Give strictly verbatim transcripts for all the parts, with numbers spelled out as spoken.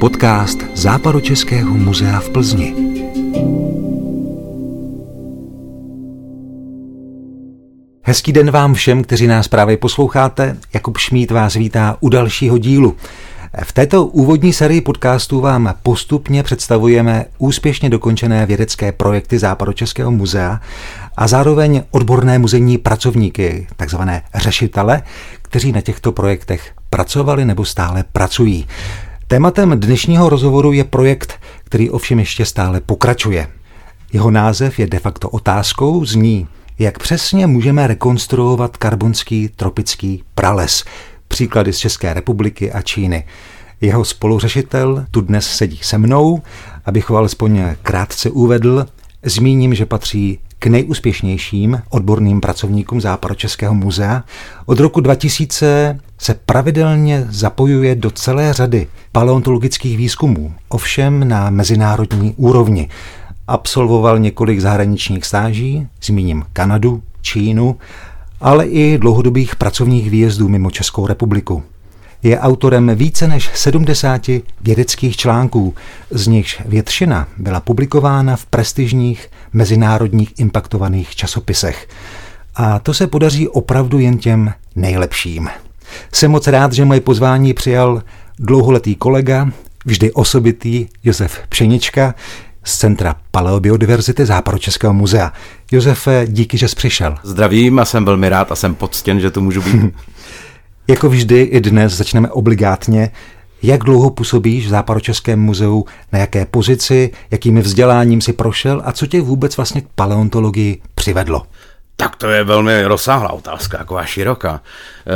Podcast Západočeského muzea v Plzni. Hezký den vám všem, kteří nás právě posloucháte. Jakub Šmíd vás vítá u dalšího dílu. V této úvodní sérii podcastů vám postupně představujeme úspěšně dokončené vědecké projekty Západočeského muzea a zároveň odborné muzejní pracovníky, takzvané řešitele, kteří na těchto projektech pracovali nebo stále pracují. Tématem dnešního rozhovoru je projekt, který ovšem ještě stále pokračuje. Jeho název je de facto otázkou, zní: jak přesně můžeme rekonstruovat karbonský tropický prales? Příklady z České republiky a Číny. Jeho spoluřešitel tu dnes sedí se mnou. Abych ho alespoň krátce uvedl, zmíním, že patří k nejúspěšnějším odborným pracovníkům Západočeského muzea. Od roku dva tisíce se pravidelně zapojuje do celé řady paleontologických výzkumů, ovšem na mezinárodní úrovni. Absolvoval několik zahraničních stáží, zmíním Kanadu, Čínu, ale i dlouhodobých pracovních výjezdů mimo Českou republiku. Je autorem více než sedmdesáti vědeckých článků, z nichž většina byla publikována v prestižních mezinárodních impaktovaných časopisech. A to se podaří opravdu jen těm nejlepším. Jsem moc rád, že moje pozvání přijal dlouholetý kolega, vždy osobitý Josef Pšenička, z Centra paleobiodiverzity Západočeského muzea. Josefe, díky, že jsi přišel. Zdravím a jsem velmi rád a jsem poctěn, že tu můžu být. Jako vždy i dnes začneme obligátně. Jak dlouho působíš v Západočeském muzeu, na jaké pozici, jakým vzděláním si prošel a co tě vůbec vlastně k paleontologii přivedlo? Tak to je velmi rozsáhlá otázka, taková široká.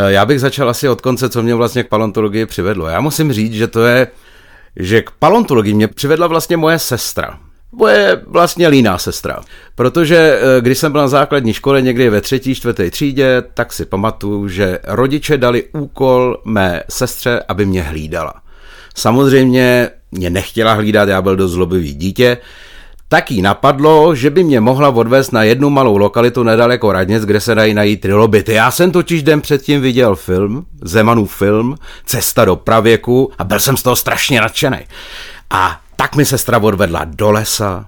Já bych začal asi od konce, co mě vlastně k paleontologii přivedlo. Já musím říct, že to je že k paleontologii mě přivedla vlastně moje sestra. Moje vlastně líná sestra. Protože když jsem byl na základní škole někdy ve třetí, čtvrté třídě, tak si pamatuju, že rodiče dali úkol mé sestře, aby mě hlídala. Samozřejmě mě nechtěla hlídat, já byl dost zlobivý dítě. Tak jí napadlo, že by mě mohla odvést na jednu malou lokalitu nedaleko Radnic, kde se dají najít trilobity. Já jsem totiž den předtím viděl film, Zemanův film, Cesta do pravěku, a byl jsem z toho strašně nadšený. A tak mi sestra odvedla do lesa,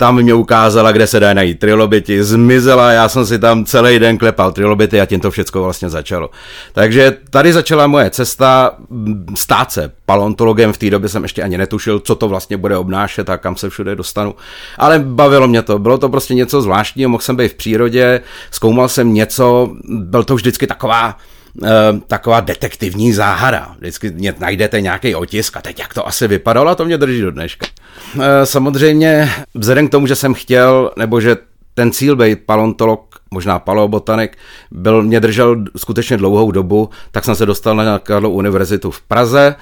tam mě ukázala, kde se dají najít trilobity, zmizela, já jsem si tam celý den klepal trilobity a tím to všecko vlastně začalo. Takže tady začala moje cesta stát se paleontologem, v té době jsem ještě ani netušil, co to vlastně bude obnášet a kam se všude dostanu. Ale bavilo mě to, bylo to prostě něco zvláštního, mohl jsem být v přírodě, zkoumal jsem něco, byl to vždycky taková... taková detektivní záhada. Vždycky najdete nějaký otisk a teď jak to asi vypadalo, a to mě drží do dneška. Samozřejmě vzhledem k tomu, že jsem chtěl, nebo že ten cíl být paleontolog, možná paleobotanik, byl, mě držel skutečně dlouhou dobu, tak jsem se dostal na Karlovu univerzitu v Praze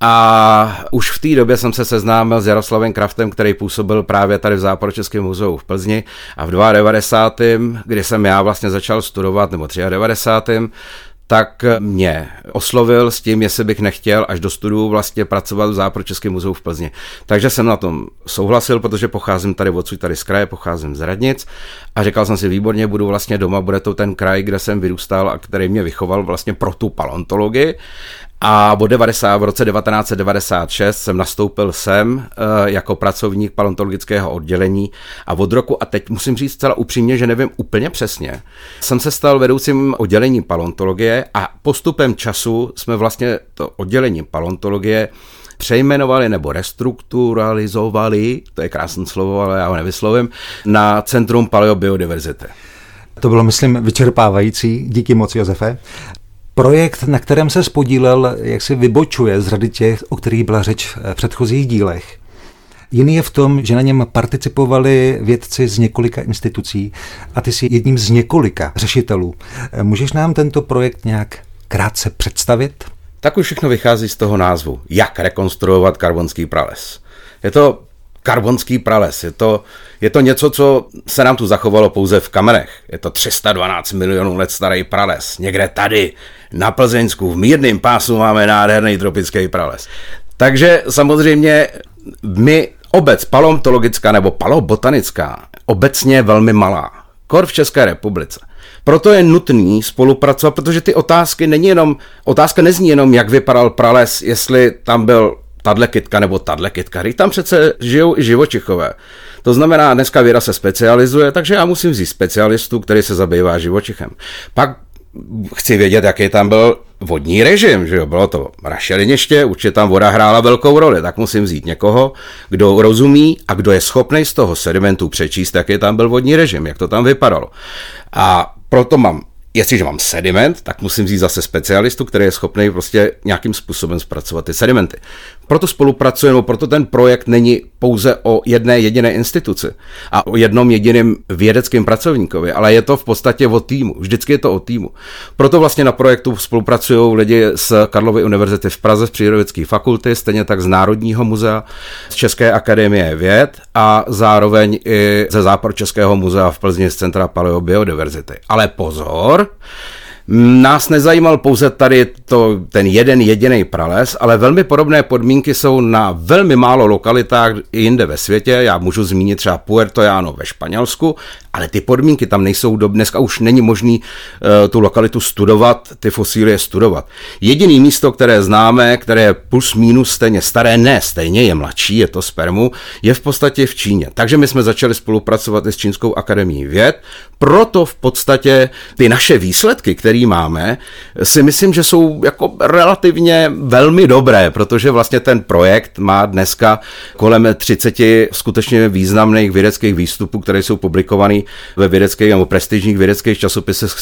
a už v té době jsem se seznámil s Jaroslavem Kraftem, který působil právě tady v Západočeském muzeu v Plzni, a v devadesátém druhém, kdy jsem já vlastně začal studovat, nebo devadesátém třetím, tak mě oslovil s tím, jestli bych nechtěl až do studiu vlastně pracovat v Západočeském muzeu v Plzni. Takže jsem na tom souhlasil, protože pocházím tady odsud, tady z kraje, pocházím z Radnic, a říkal jsem si, výborně, budu vlastně doma, bude to ten kraj, kde jsem vyrůstal a který mě vychoval vlastně pro tu paleontologii. A v roce devatenáct set devadesát šest jsem nastoupil sem jako pracovník paleontologického oddělení a od roku, a teď musím říct zcela upřímně, že nevím úplně přesně, jsem se stal vedoucím oddělení paleontologie a postupem času jsme vlastně to oddělení paleontologie přejmenovali nebo restrukturalizovali, to je krásné slovo, ale já ho nevyslovím, na Centrum paleobiodiverzity. To bylo, myslím, vyčerpávající. Díky moc, Josefe. Projekt, na kterém se podílel, jak si vybočuje z řady těch, o kterých byla řeč v předchozích dílech. Jiný je v tom, že na něm participovali vědci z několika institucí a ty jsi jedním z několika řešitelů. Můžeš nám tento projekt nějak krátce představit? Tak už všechno vychází z toho názvu. Jak rekonstruovat karbonský prales? Je to karbonský prales, je to, je to něco, co se nám tu zachovalo pouze v kamenech. Je to tři sta dvanáct milionů let starý prales, někde tady, na Plzeňsku, v mírném pásu máme nádherný tropický prales. Takže samozřejmě my Obec paleontologická nebo paleobotanická obecně je velmi malá. Kor v České republice. Proto je nutný spolupracovat, protože ty otázky není jenom, otázka nezní jenom, jak vypadal prales, jestli tam byl tadle kytka nebo tadle kytka. Tam přece žijou i živočichové. To znamená, dneska věda se specializuje, takže já musím vzít specialistu, který se zabývá živočichem. Pak chci vědět, jaký tam byl vodní režim, že jo, bylo to rašeliniště, určitě tam voda hrála velkou roli, tak musím vzít někoho, kdo rozumí a kdo je schopný z toho sedimentu přečíst, jaký tam byl vodní režim, jak to tam vypadalo. A proto mám, jestliže mám sediment, tak musím vzít zase specialistu, který je schopný prostě nějakým způsobem zpracovat ty sedimenty. Proto spolupracujeme, proto ten projekt není pouze o jedné jediné instituci a o jednom jediném vědeckém pracovníkovi, ale je to v podstatě o týmu, vždycky je to o týmu. Proto vlastně na projektu spolupracují lidi z Karlovy univerzity v Praze, z Přírodovědecké fakulty, stejně tak z Národního muzea, z České akademie věd a zároveň i ze Západočeského muzea v Plzni z Centra paleobiodiverzity. Ale pozor, nás nezajímal pouze tady to, ten jeden jediný prales, ale velmi podobné podmínky jsou na velmi málo lokalitách i jinde ve světě. Já můžu zmínit třeba Puertojano ve Španělsku, ale ty podmínky tam nejsou do dneska, už není možný uh, tu lokalitu studovat, ty fosílie studovat. Jediné místo, které známe, které je plus minus stejně staré, ne, stejně je mladší, je to spermu, je v podstatě v Číně. Takže my jsme začali spolupracovat i s Čínskou akademií věd, proto v podstatě ty naše výsledky, které máme, si myslím, že jsou jako relativně velmi dobré, protože vlastně ten projekt má dneska kolem třicet skutečně významných vědeckých výstupů, které jsou publikované ve vědeckých nebo prestižních vědeckých časopisech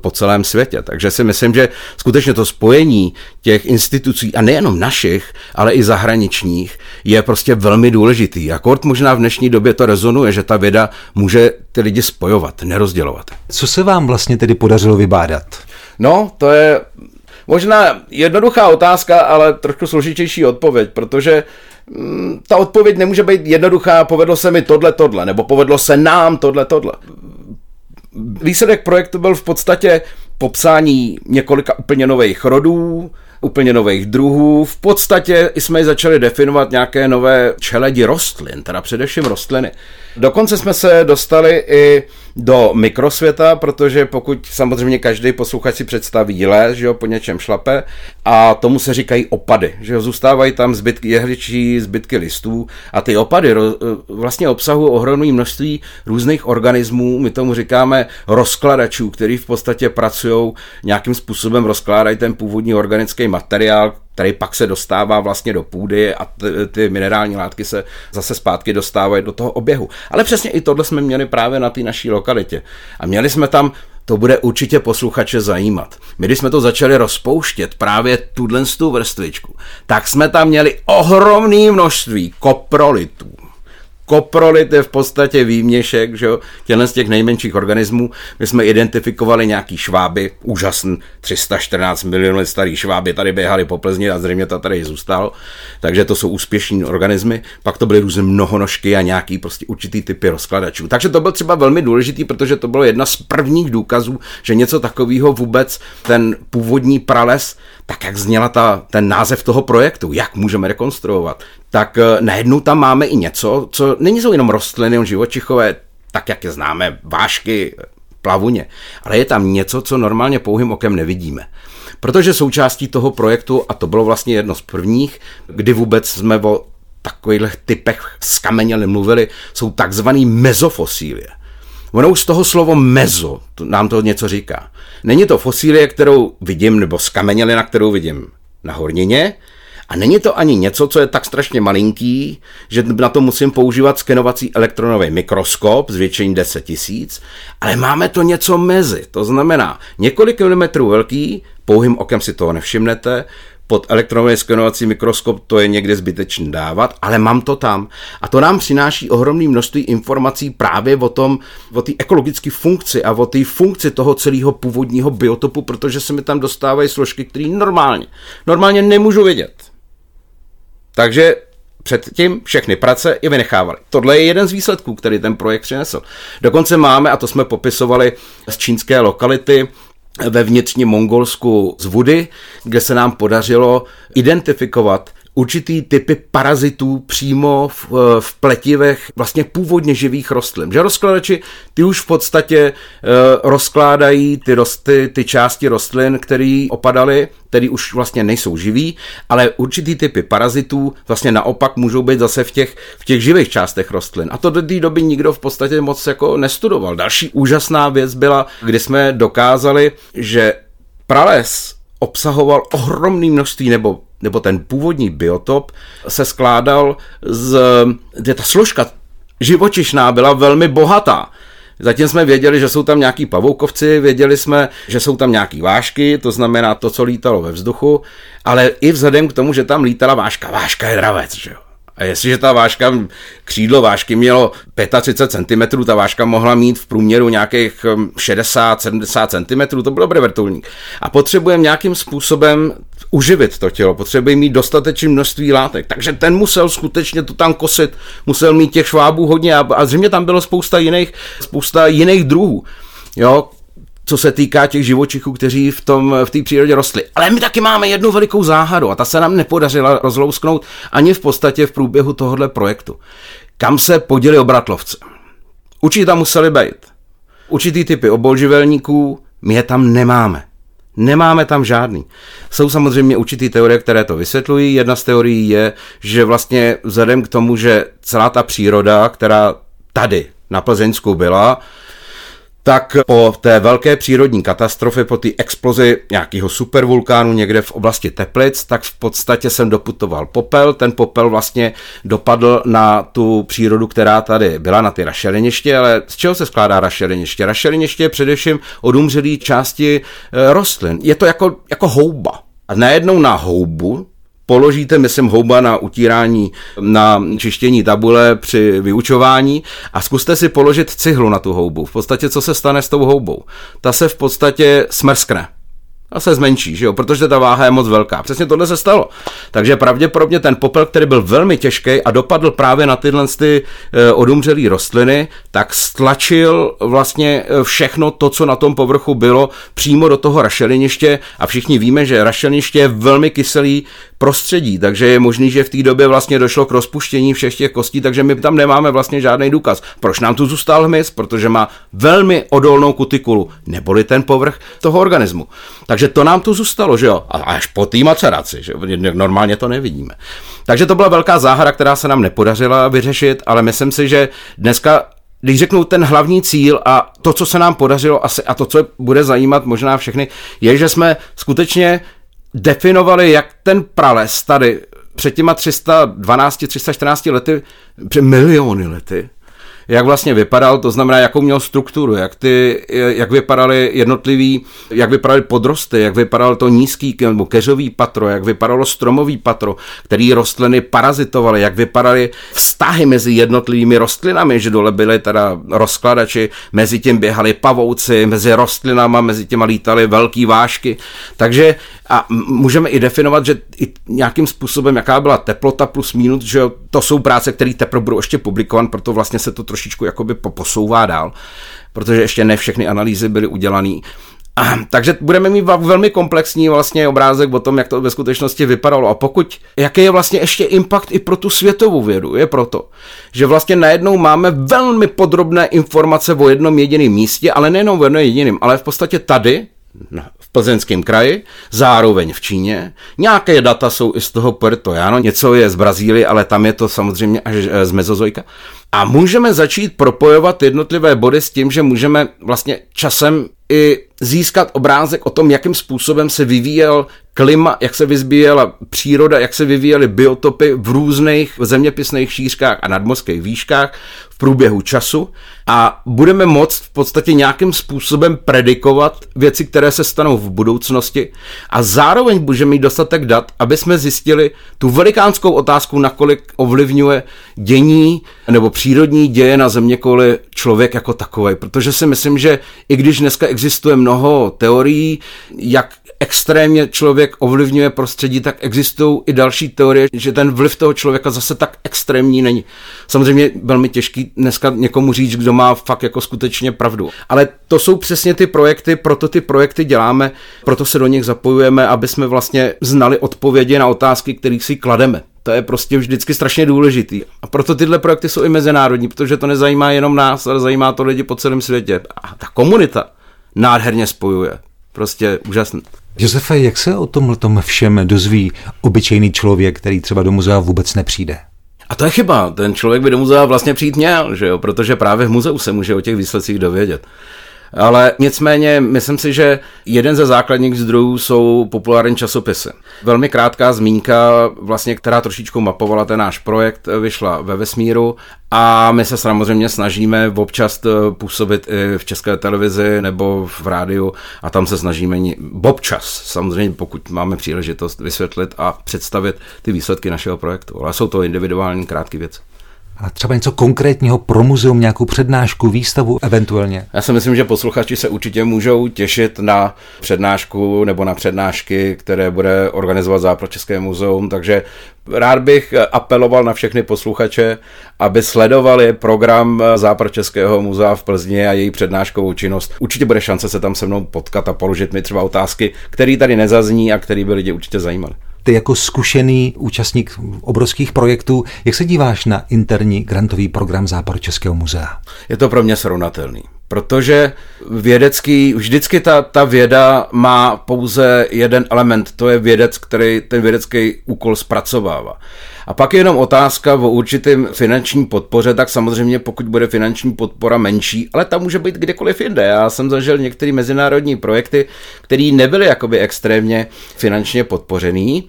po celém světě. Takže si myslím, že skutečně to spojení těch institucí, a nejenom našich, ale i zahraničních, je prostě velmi důležitý. Akord možná v dnešní době to rezonuje, že ta věda může ty lidi spojovat, nerozdělovat. Co se vám vlastně tedy podařilo vybádat? No, to je možná jednoduchá otázka, ale trošku složitější odpověď, protože mm, ta odpověď nemůže být jednoduchá, povedlo se mi tohle, tohle, nebo povedlo se nám tohle, tohle. Výsledek projektu byl v podstatě popsání několika úplně nových rodů, úplně nových druhů. V podstatě jsme začali definovat nějaké nové čeledi rostlin, teda především rostliny. Dokonce jsme se dostali i do mikrosvěta, protože pokud samozřejmě každý posluchač si představí les, že jo, po něčem šlape, a tomu se říkají opady, že jo, zůstávají tam zbytky jehličí, zbytky listů a ty opady ro, vlastně obsahují ohromné množství různých organismů, my tomu říkáme rozkladačů, který v podstatě pracují nějakým způsobem, rozkládají ten původní organický materiál, který pak se dostává vlastně do půdy a ty, ty minerální látky se zase zpátky dostávají do toho oběhu. Ale přesně i tohle jsme měli právě na té naší lokalitě. A měli jsme tam, to bude určitě posluchače zajímat. My, když jsme to začali rozpouštět, právě tuhle tu vrstvičku, tak jsme tam měli ohromné množství koprolitů. Koprolit je v podstatě výměšek, že jo, těchto z těch nejmenších organismů. My jsme identifikovali nějaký šváby, úžasný, tři sta čtrnáct milionů let starý šváby, tady běhali po Plzni a zřejmě ta tady zůstalo, takže to jsou úspěšní organismy. Pak to byly různé mnohonožky a nějaký prostě určitý typy rozkladačů. Takže to byl třeba velmi důležitý, protože to bylo jedna z prvních důkazů, že něco takového vůbec ten původní prales, tak jak zněla ta, ten název toho projektu, jak můžeme rekonstruovat, tak najednou tam máme i něco, co není jsou jenom rostliny, živočichové, tak jak je známe, vášky, plavuně, ale je tam něco, co normálně pouhým okem nevidíme. Protože součástí toho projektu, a to bylo vlastně jedno z prvních, kdy vůbec jsme o takových typech skamenělin mluvili, jsou takzvaný mezofosílie. Ono už z toho slovo mezo, to nám to něco říká. Není to fosílie, kterou vidím, nebo skamenělina, kterou vidím na hornině, a není to ani něco, co je tak strašně malinký, že na to musím používat skenovací elektronový mikroskop, zvětšení deset tisíc, ale máme to něco mezi, to znamená několik milimetrů velký, pouhým okem si toho nevšimnete, pod elektronový skenovací mikroskop to je někde zbytečný dávat, ale mám to tam. A to nám přináší ohromné množství informací právě o tom, o té ekologické funkci a o té funkci toho celého původního biotopu, protože se mi tam dostávají složky, které normálně, normálně nemůžu vidět. Takže předtím všechny práce i vynechávali. Tohle je jeden z výsledků, který ten projekt přinesl. Dokonce máme, a to jsme popisovali z čínské lokality, ve vnitřním Mongolsku z Vudy, kde se nám podařilo identifikovat určitý typy parazitů přímo v, v pletivech vlastně původně živých rostlin. Že rozkladači, ty už v podstatě uh, rozkládají ty, rosty, ty části rostlin, které opadaly, které už vlastně nejsou živý, ale určitý typy parazitů vlastně naopak můžou být zase v těch, v těch živých částech rostlin. A to do té doby nikdo v podstatě moc jako nestudoval. Další úžasná věc byla, kdy jsme dokázali, že prales obsahoval ohromné množství, nebo, nebo ten původní biotop se skládal z, že ta složka živočišná byla velmi bohatá. Zatím jsme věděli, že jsou tam nějaký pavoukovci, věděli jsme, že jsou tam nějaký vášky, to znamená to, co lítalo ve vzduchu, ale i vzhledem k tomu, že tam lítala váška, váška je dravec, že jo. A jestliže ta váška, křídlo vášky mělo třicet pět centimetrů, ta váška mohla mít v průměru nějakých šedesát sedmdesát centimetrů, to byl dobrý vrtulník. A potřebujeme nějakým způsobem uživit to tělo, potřebujeme mít dostatečné množství látek. Takže ten musel skutečně to tam kosit, musel mít těch švábů hodně a, a zřejmě tam bylo spousta jiných, spousta jiných druhů. Jo? Co se týká těch živočichů, kteří v tom v té přírodě rostli. Ale my taky máme jednu velikou záhadu a ta se nám nepodařila rozlousknout ani v podstatě v průběhu tohohle projektu. Kam se poděli obratlovce? Určitě tam museli být. Určitý typy obojživelníků, my je tam nemáme. Nemáme tam žádný. Jsou samozřejmě určitý teorie, které to vysvětlují. Jedna z teorií je, že vlastně vzhledem k tomu, že celá ta příroda, která tady na Plzeňsku byla, tak po té velké přírodní katastrofě, po té explozi nějakého supervulkánu někde v oblasti Teplic, tak v podstatě sem doputoval popel. Ten popel vlastně dopadl na tu přírodu, která tady byla, na ty rašeliniště, ale z čeho se skládá rašeliniště? Rašeliniště je především odumřelý části rostlin. Je to jako, jako houba. A najednou na houbu položíte, myslím, houba na utírání, na čištění tabule při vyučování a zkuste si položit cihlu na tu houbu. V podstatě, co se stane s tou houbou? Ta se v podstatě smrskne. A se zmenší, že jo? Protože ta váha je moc velká. Přesně tohle se stalo. Takže pravděpodobně ten popel, který byl velmi těžký a dopadl právě na tyhle ty odumřelé rostliny, tak stlačil vlastně všechno to, co na tom povrchu bylo, přímo do toho rašeliniště a všichni víme, že rašeliniště je velmi kyselý prostředí, takže je možný, že v té době vlastně došlo k rozpuštění všech těch kostí, takže my tam nemáme vlastně žádný důkaz. Proč nám tu zůstal hmyz? Protože má velmi odolnou kutikulu, neboli ten povrch toho organismu. Takže že to nám tu zůstalo, že jo? A až po té maceraci, že normálně to nevidíme. Takže to byla velká záhada, která se nám nepodařila vyřešit, ale myslím si, že dneska, když řeknu ten hlavní cíl a to, co se nám podařilo asi a to, co bude zajímat možná všechny, je, že jsme skutečně definovali, jak ten prales tady před těma tři sta dvanáct, tři sta čtrnáct lety, před miliony lety, jak vlastně vypadal, to znamená, jakou měl strukturu, jak, ty, jak vypadaly jednotlivý, jak vypadaly podrosty, jak vypadalo to nízký nebo keřový patro, jak vypadalo stromový patro, který rostliny parazitovaly, jak vypadaly vztahy mezi jednotlivými rostlinami, že dole byly teda rozkladači, mezi tím běhali pavouci, mezi rostlinama, mezi těma lítaly velký vášky, takže a můžeme i definovat, že i nějakým způsobem, jaká byla teplota plus minus, že to jsou práce, které teprve budou ještě publikované, proto vlastně se to trošičku jakoby posouvá dál, protože ještě ne všechny analýzy byly udělané. Takže budeme mít velmi komplexní vlastně obrázek o tom, jak to ve skutečnosti vypadalo. A pokud, jaký je vlastně ještě impact i pro tu světovou vědu, je proto, že vlastně najednou máme velmi podrobné informace o jednom jediném místě, ale nejenom o jednom jediném, ale v podstatě tady, v Plzeňském kraji, zároveň v Číně. Nějaké data jsou i z toho Puerto Llano, něco je z Brazílie, ale tam je to samozřejmě až z mezozoika. A můžeme začít propojovat jednotlivé body s tím, že můžeme vlastně časem i získat obrázek o tom, jakým způsobem se vyvíjel klima, jak se vyvíjela příroda, jak se vyvíjely biotopy v různých zeměpisných šířkách a nadmořských výškách v průběhu času a budeme moct v podstatě nějakým způsobem predikovat věci, které se stanou v budoucnosti a zároveň můžeme mít dostatek dat, aby jsme zjistili tu velikánskou otázku, nakolik ovlivňuje dění nebo přírodní děje na zeměkouli člověk jako takový, protože si myslím, že i když dneska existuje mnoho teorií, jak extrémně člověk ovlivňuje prostředí, tak existují i další teorie, že ten vliv toho člověka zase tak extrémní není. Samozřejmě velmi těžký dneska někomu říct, kdo má fakt jako skutečně pravdu. Ale to jsou přesně ty projekty, proto ty projekty děláme, proto se do nich zapojujeme, aby jsme vlastně znali odpovědi na otázky, kterých si klademe. To je prostě vždycky strašně důležitý. A proto tyhle projekty jsou i mezinárodní, protože to nezajímá jenom nás, ale zajímá to lidi po celém světě. A ta komunita nádherně spojuje. Prostě úžasný. Josefe, jak se o tomhletom všem dozví obyčejný člověk, který třeba do muzea vůbec nepřijde? A to je chyba. Ten člověk by do muzea vlastně přijít měl, že jo? Protože právě v muzeu se může o těch výsledcích dovědět. Ale nicméně myslím si, že jeden ze základních zdrojů jsou populární časopisy. Velmi krátká zmínka, vlastně, která trošičku mapovala ten náš projekt, vyšla ve Vesmíru a my se samozřejmě snažíme občas působit i v České televizi nebo v rádiu a tam se snažíme občas, samozřejmě pokud máme příležitost vysvětlit a představit ty výsledky našeho projektu, ale jsou to individuální krátké věci. A třeba něco konkrétního pro muzeum, nějakou přednášku, výstavu eventuálně? Já si myslím, že posluchači se určitě můžou těšit na přednášku nebo na přednášky, které bude organizovat Západočeské muzeum, takže rád bych apeloval na všechny posluchače, aby sledovali program Západočeského muzea v Plzni a její přednáškovou činnost. Určitě bude šance se tam se mnou potkat a položit mi třeba otázky, které tady nezazní a které by lidi určitě zajímaly. Ty jako zkušený účastník obrovských projektů, jak se díváš na interní grantový program Západočeského muzea? Je to pro mě srovnatelný, protože vědecký, vždycky ta, ta věda má pouze jeden element, to je vědec, který ten vědecký úkol zpracovává. A pak je jenom otázka o určitém finanční podpoře, tak samozřejmě pokud bude finanční podpora menší, ale ta může být kdekoliv jinde. Já jsem zažil některé mezinárodní projekty, které nebyly jakoby extrémně finančně podpořený,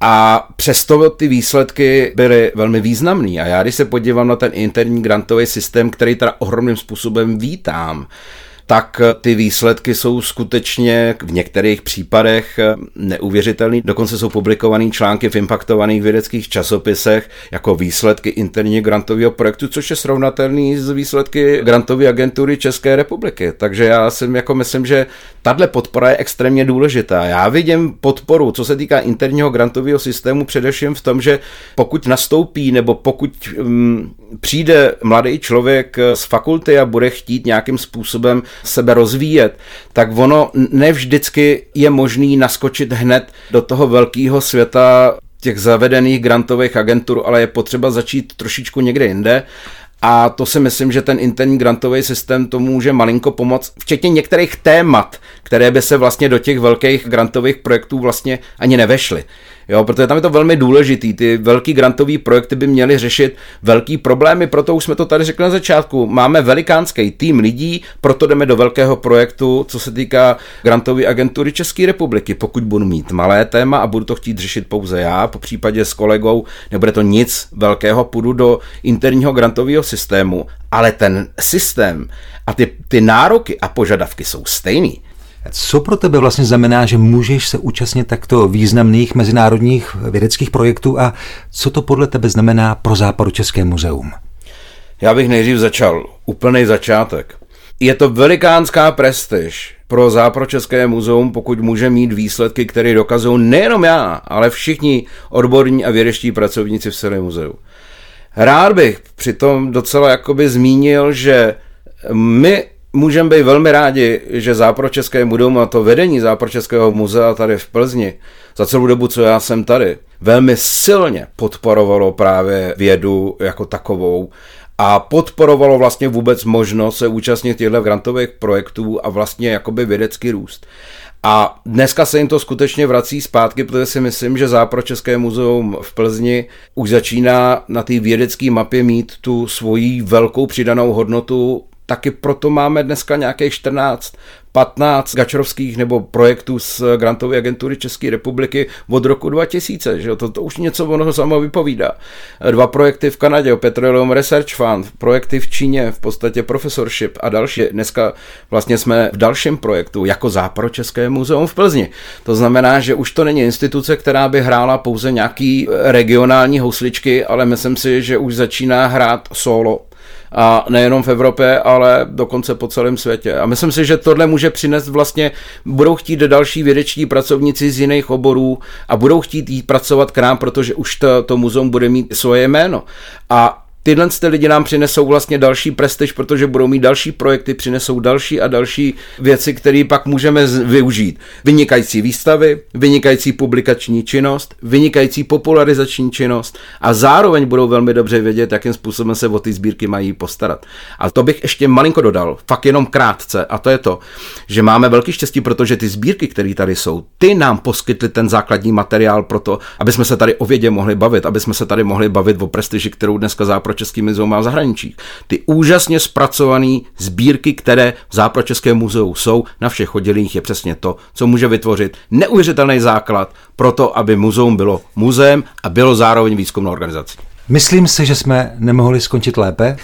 a přesto ty výsledky byly velmi významné. A já, když se podívám na ten interní grantový systém, který teda ohromným způsobem vítám, tak ty výsledky jsou skutečně v některých případech neuvěřitelné. Dokonce jsou publikované články v impaktovaných vědeckých časopisech jako výsledky interního grantového projektu, což je srovnatelný s výsledky grantové agentury České republiky. Takže já si jako myslím, že tahle podpora je extrémně důležitá. Já vidím podporu, co se týká interního grantového systému, především v tom, že pokud nastoupí nebo pokud hm, přijde mladý člověk z fakulty a bude chtít nějakým způsobem sebe rozvíjet, tak ono ne vždycky je možný naskočit hned do toho velkého světa těch zavedených grantových agentur, ale je potřeba začít trošičku někde jinde. A to si myslím, že ten interní grantový systém tomu může malinko pomoct, včetně některých témat, které by se vlastně do těch velkých grantových projektů vlastně ani nevešly. Jo, protože tam je to velmi důležitý, ty velký grantové projekty by měly řešit velký problémy, proto už jsme to tady řekli na začátku, máme velikánský tým lidí, proto jdeme do velkého projektu, co se týká grantové agentury České republiky. Pokud budu mít malé téma a budu to chtít řešit pouze já, po případě s kolegou, nebude to nic velkého, půjdu do interního grantového systému, ale ten systém a ty, ty nároky a požadavky jsou stejný. Co pro tebe vlastně znamená, že můžeš se účastnit takto významných mezinárodních vědeckých projektů a co to podle tebe znamená pro Západočeské muzeum? Já bych nejdřív začal úplný začátek. Je to velikánská prestiž pro Západočeské muzeum, pokud může mít výsledky, které dokazují nejenom já, ale všichni odborní a vědeští pracovníci v celém muzeu. Rád bych přitom docela jakoby zmínil, že my můžeme být velmi rádi, že Západočeské muzeum a to vedení Západočeského muzea tady v Plzni za celou dobu, co já jsem tady, velmi silně podporovalo právě vědu jako takovou a podporovalo vlastně vůbec možnost se účastnit těchto grantových projektů a vlastně jakoby vědecký růst. A dneska se jim to skutečně vrací zpátky, protože si myslím, že Západočeské muzeum v Plzni už začíná na té vědecké mapě mít tu svoji velkou přidanou hodnotu. Taky proto máme dneska nějakých čtrnáct, patnáct gačrovských nebo projektů z grantové agentury České republiky od roku dva tisíce. Že? To, to už něco ono samo vypovídá. Dva projekty v Kanadě, Petroleum Research Fund, projekty v Číně, v podstatě professorship a další. Dneska vlastně jsme v dalším projektu jako Západočeské muzeum v Plzni. To znamená, že už to není instituce, která by hrála pouze nějaký regionální housličky, ale myslím si, že už začíná hrát solo a nejenom v Evropě, ale dokonce po celém světě. A myslím si, že tohle může přinést vlastně, budou chtít další vědeční pracovníci z jiných oborů a budou chtít jít pracovat k nám, protože už to, to muzeum bude mít svoje jméno. A tyhle ty lidi nám přinesou vlastně další prestiž, protože budou mít další projekty, přinesou další a další věci, které pak můžeme využít. Vynikající výstavy, vynikající publikační činnost, vynikající popularizační činnost a zároveň budou velmi dobře vědět, jakým způsobem se o ty sbírky mají postarat. A to bych ještě malinko dodal, fakt jenom krátce, a to je to, že máme velký štěstí, protože ty sbírky, které tady jsou, ty nám poskytly ten základní materiál pro to, aby jsme se tady o vědě mohli bavit, aby jsme se tady mohli bavit o prestiži, kterou dneska zápro Český muzeum a v zahraničí. Ty úžasně zpracované sbírky, které v Západočeském muzeu jsou, na všech odděleních je přesně to, co může vytvořit neuvěřitelný základ pro to, aby muzeum bylo muzeem a bylo zároveň výzkumnou organizací. Myslím si, že jsme nemohli skončit lépe.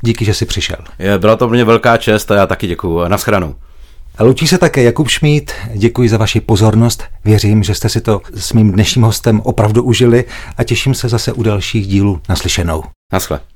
Díky, že jsi přišel. Je, byla to pro mě velká čest a já taky děkuju. Naschranou. Loučí se také Jakub Šmíd, děkuji za vaši pozornost, věřím, že jste si to s mým dnešním hostem opravdu užili a těším se zase u dalších dílů. Naslyšenou. Naschle.